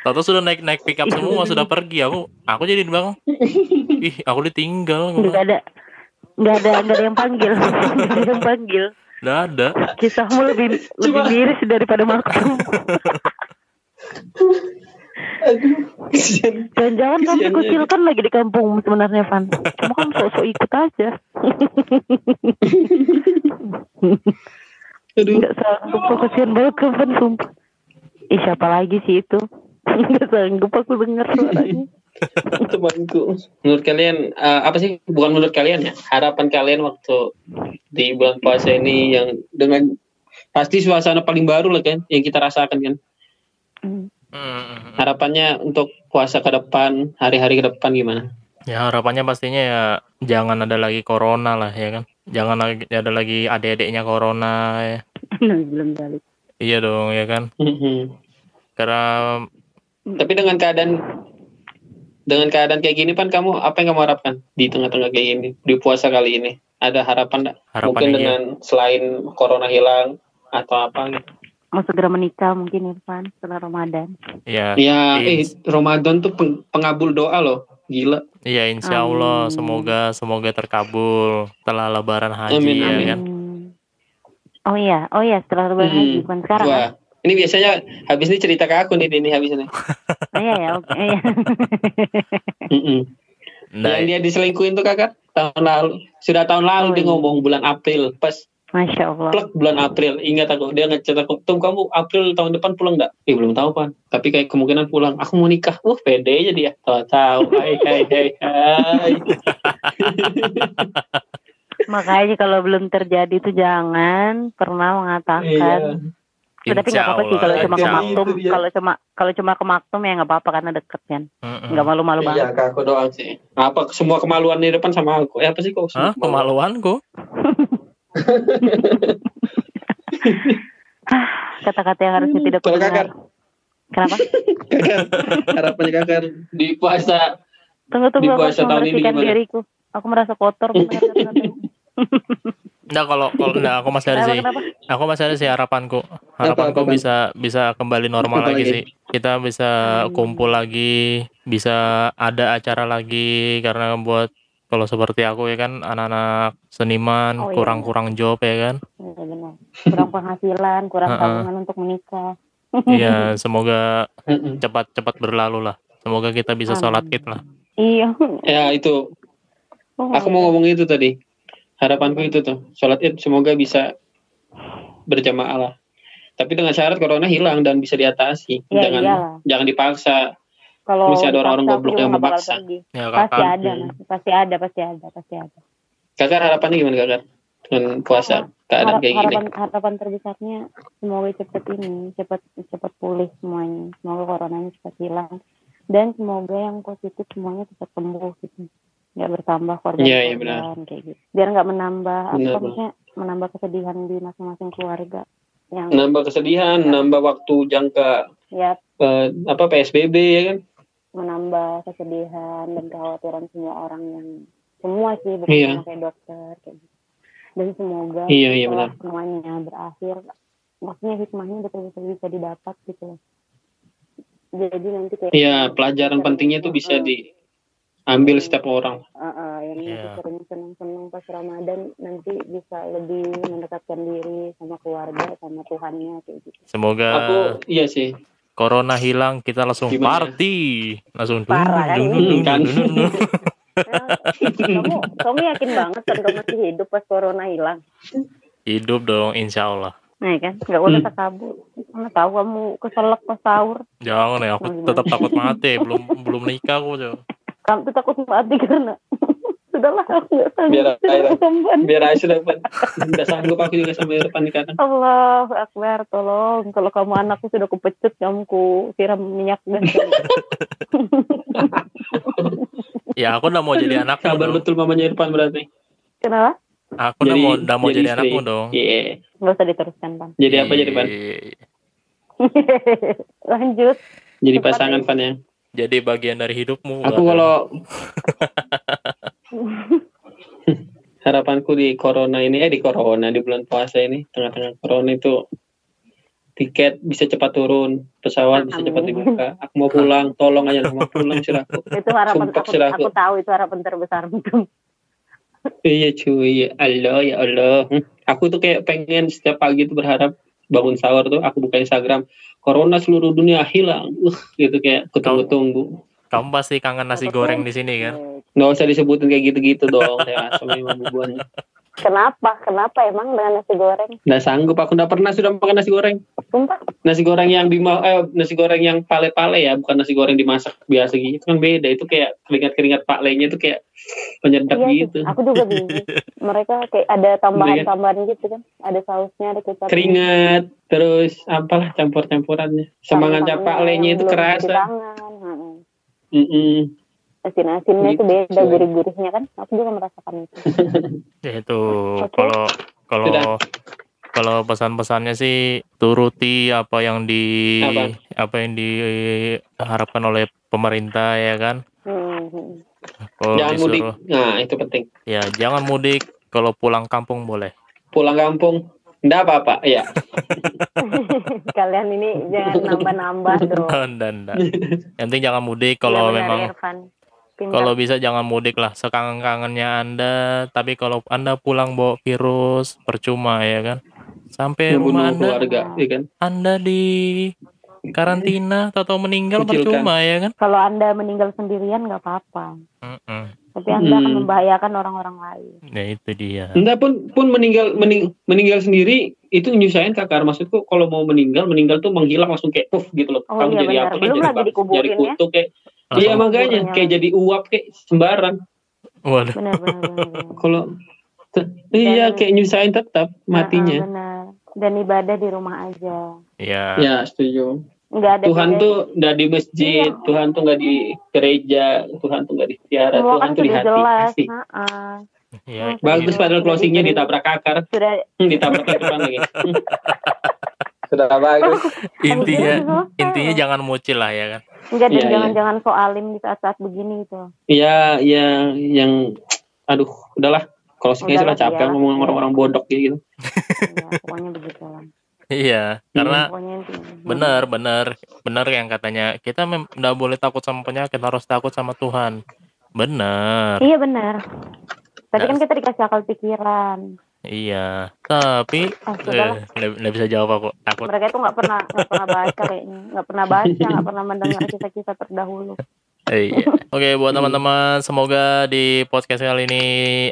Tahu-tahu sudah naik pick up semua sudah pergi, aku jadi bang. Ih, aku ditinggal. Nggak ada yang panggil. Nggak ada. Kisahmu lebih miris daripada Makhtum. Jangan-jangan kamu dikucilkan lagi di kampung sebenarnya, Van. Kamu kan sok-sok ikut aja. Nggak sanggup, kasihan banget ke Van, sumpah. Siapa lagi sih itu? Nggak sanggup aku dengar suaranya. Temanku. Menurut kalian apa sih? Bukan menurut kalian ya. Harapan kalian waktu di bulan puasa ini yang dengan pasti suasana paling baru lah kan yang kita rasakan kan. Harapannya untuk puasa ke depan, hari-hari ke depan gimana? Ya harapannya pastinya ya jangan ada lagi corona lah ya kan. Jangan ada lagi adik-adiknya corona ya. Belum balik. Iya dong ya kan. Karena tapi dengan keadaan kayak gini Pan, kamu apa yang kamu harapkan di tengah-tengah kayak gini di puasa kali ini? Ada harapan enggak? Mungkin iya. Dengan selain corona hilang atau apa nih? Mau segera menikah mungkin Irfan setelah Ramadan. Iya. Ya, Ramadan tuh pengabul doa loh. Gila. Iya insya Allah. Semoga terkabul setelah lebaran haji. Amin. Ya kan. Oh iya setelah lebaran haji bukan sekarang kan? Ini biasanya habis ini cerita ke aku nih habis ini. Iya oke. Yang dia diselingkuhin tuh kakak tahun lalu dia ngomong bulan April pas. Masya Allah. Plek bulan April, ingat aku. Dia ngecat aku, Tum, kamu April tahun depan pulang gak? Belum tahu Pan, tapi kayak kemungkinan pulang. Aku mau nikah, pede aja dia. Tahu, hai. Makanya kalau belum terjadi tuh jangan pernah mengatakan. Iya. Tapi gak apa-apa sih kalau cuma ke Makhtum ya gak apa-apa karena deket kan. Gak malu-malu banget. Iya, aku doang sih. Apa semua kemaluan di depan sama aku? Apa sih kok? Hah, kemaluanku? Kata-kata yang harusnya tidak boleh kakak. Kenapa? Harapannya kakak di puasa. Tunggu aku harus membersihkan diriku. Aku merasa kotor. Aku masih ada sih harapanku apa? bisa kembali normal lagi sih. Kita bisa kumpul lagi, bisa ada acara lagi karena buat kalau seperti aku ya kan anak-anak seniman kurang job ya kan. Iya benar. Kurang penghasilan, kurang tabungan untuk menikah. Iya, semoga cepat berlalu lah. Semoga kita bisa sholat id lah. Iya. Ya itu. Aku mau ngomong itu tadi. Harapanku itu tuh, sholat id semoga bisa berjamaah lah. Tapi dengan syarat corona hilang dan bisa diatasi. Ya, jangan dipaksa. Kalau masih ada orang-orang goblok yang memaksa. Ya, pasti ada. Kakak harapannya gimana kakak? Dengan puasa keadaan kayak gini. Harapan terbesarnya semoga cepat pulih semuanya. Semoga coronanya cepat hilang dan semoga yang positif semuanya cepat sembuh gitu. Enggak bertambah korban kayak gitu. Biar enggak menambah kesedihan di masing-masing keluarga. Nambah kesedihan, nambah waktu jangka PSBB ya kan, menambah kesedihan dan kekhawatiran semua orang yang semua sih berkaitan kayak dokter kayak gitu. Dan semoga semuanya berakhir, maksudnya hikmahnya betul-betul bisa didapat gitu. Jadi nanti kayak pelajaran pentingnya itu bisa diambil setiap orang. Yang sering senang-senang pas Ramadan nanti bisa lebih mendekatkan diri sama keluarga sama Tuhannya kayak gitu. Semoga aku corona hilang kita langsung party. Langsung dulu kan. Kamu yakin banget kan kamu masih hidup pas corona hilang? Hidup dong insyaallah. Nah kan, enggak boleh takabur. Mana tahu kamu keselak pas sahur. Jangan ya, aku tetap takut mati, belum nikah aku. Kamu tuh takut mati karena sudahlah aku nggak sanggup. Biar Aisyah dapat. Nggak sanggup aku juga sama Irfan dikatakan. Allah Akbar, tolong kalau kamu anakku sudah kupecut kamu ku siram minyak dan. Ya aku udah mau jadi anak. Kabar dong. Betul mamanya Irfan berarti. Kenapa? Aku udah mau jadi anakmu dong. Iya. Nggak usah diteruskan Pan. Jadi apa jadi Pan? Lanjut. Jadi pasangan Pan ya. Jadi bagian dari hidupmu. Aku kalau harapanku di bulan puasa ini, tengah-tengah corona itu tiket bisa cepat turun, pesawat bisa cepat dibuka. Aku mau pulang, tolong aja aku mau pulang siraku. Itu harapan aku tahu itu harapan terbesar itu. Iya cuy, Allah ya Allah. Aku tuh kayak pengen setiap pagi tuh berharap bangun sahur tuh aku buka Instagram corona seluruh dunia hilang gitu kayak kutunggu-tunggu. Kamu pasti kangen nasi goreng di sini kan? Nggak usah disebutin kayak gitu-gitu dong. Ya, sama ibu buannya. Kenapa emang dengan nasi goreng? Nggak sanggup, aku nggak pernah sudah makan nasi goreng. Sumpah? Nasi goreng yang nasi goreng yang pale-pale ya, bukan nasi goreng dimasak biasa gitu. Itu kan beda, itu kayak keringat-keringat palenya itu kayak penyedap iya, gitu. Aku juga bingung. Mereka kayak ada tambahan-tambahan gitu kan, ada sausnya, ada kecap. Keringat, gitu. Terus apalah campur-campurannya. Semangat palenya itu kerasa. Asin-asinnya itu beda, gurih-gurihnya kan, aku juga merasakan itu. Ya itu, kalau pesan-pesannya sih turuti apa yang diharapkan oleh pemerintah ya kan. Jangan mudik, nah itu penting. Ya jangan mudik, kalau pulang kampung boleh. Pulang kampung, nggak apa-apa, ya. Kalian ini jangan nambah-nambah bro. Nggak. Yang penting jangan mudik kalau ya, memang. Irfan. Kalau bisa jangan mudik lah, sekangen-kangennya Anda. Tapi kalau Anda pulang bawa virus, percuma ya kan. Sampai rumah Anda, Anda di karantina atau meninggal percuma ya kan. Kalau Anda meninggal sendirian nggak apa-apa. Tapi Anda akan membahayakan orang-orang lain. Nah itu dia. Anda pun meninggal sendiri itu nyusahin kakak. Maksudku kalau mau meninggal tuh menghilang langsung kayak puff gitu loh. Kamu jadi apa? Jadi kutu kayak. Iya makanya kayak jadi uap kayak sembarang. Waduh. Benar. Kalau iya kayak nyusahin tetap matinya. Benar. Dan ibadah di rumah aja. Iya. Iya setuju. Ada Tuhan bedanya. Tuh nggak di masjid, iya. Tuhan tuh nggak di gereja, Tuhan tuh nggak di tiara, Tuhan kan tuh di hati. Pasti. Ya, bagus padahal closingnya ditabrak akar. Sudah ditabrak ke depan lagi. Sudah bagus. Intinya jangan mucil lah ya kan. Enggak, dan jangan so alim di saat-saat begini gitu. Iya, yang aduh, udahlah. Closingnya sudah capek ngomongin orang-orang bodoh gitu. Iya, pokoknya begitu lah. Iya, karena benar yang katanya kita enggak boleh takut sama penyakit, harus takut sama Tuhan. Benar. Iya, benar. Tapi kan kita dikasih akal pikiran. Iya, tapi nggak bisa jawab aku. Takut. Mereka itu nggak pernah baca kayaknya, nggak pernah mendengar kisah-kisah terdahulu. Iya. Oke, buat teman-teman, semoga di podcast kali ini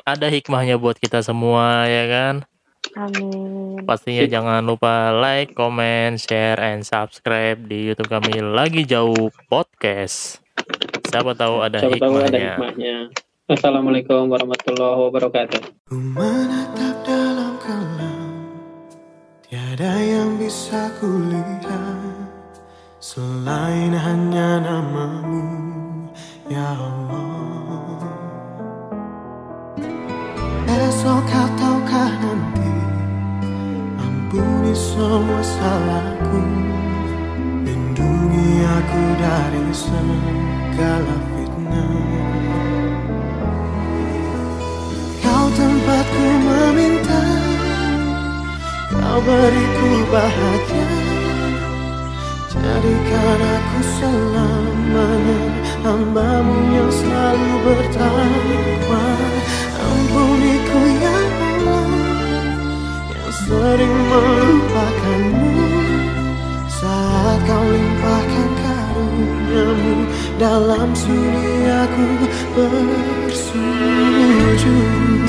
ada hikmahnya buat kita semua, ya kan? Amin. Pastinya jangan lupa like, comment, share, and subscribe di YouTube kami Lagi Jauh Podcast. Siapa tahu ada hikmahnya. Assalamualaikum warahmatullahi wabarakatuh. Menatap dalam kelam, tiada yang bisa kulihat selain hanya namamu, ya Allah. Esok ataukah nanti, ampuni semua salahku, lindungi aku dari segala fitnah. Tempatku meminta, kau beriku bahagia, jadikan aku selamanya hambamu yang selalu bertakwa. Ampuniku ya Allah, yang sering melupakanmu, saat kau limpahkan karuniamu dalam sunyi aku bersujud.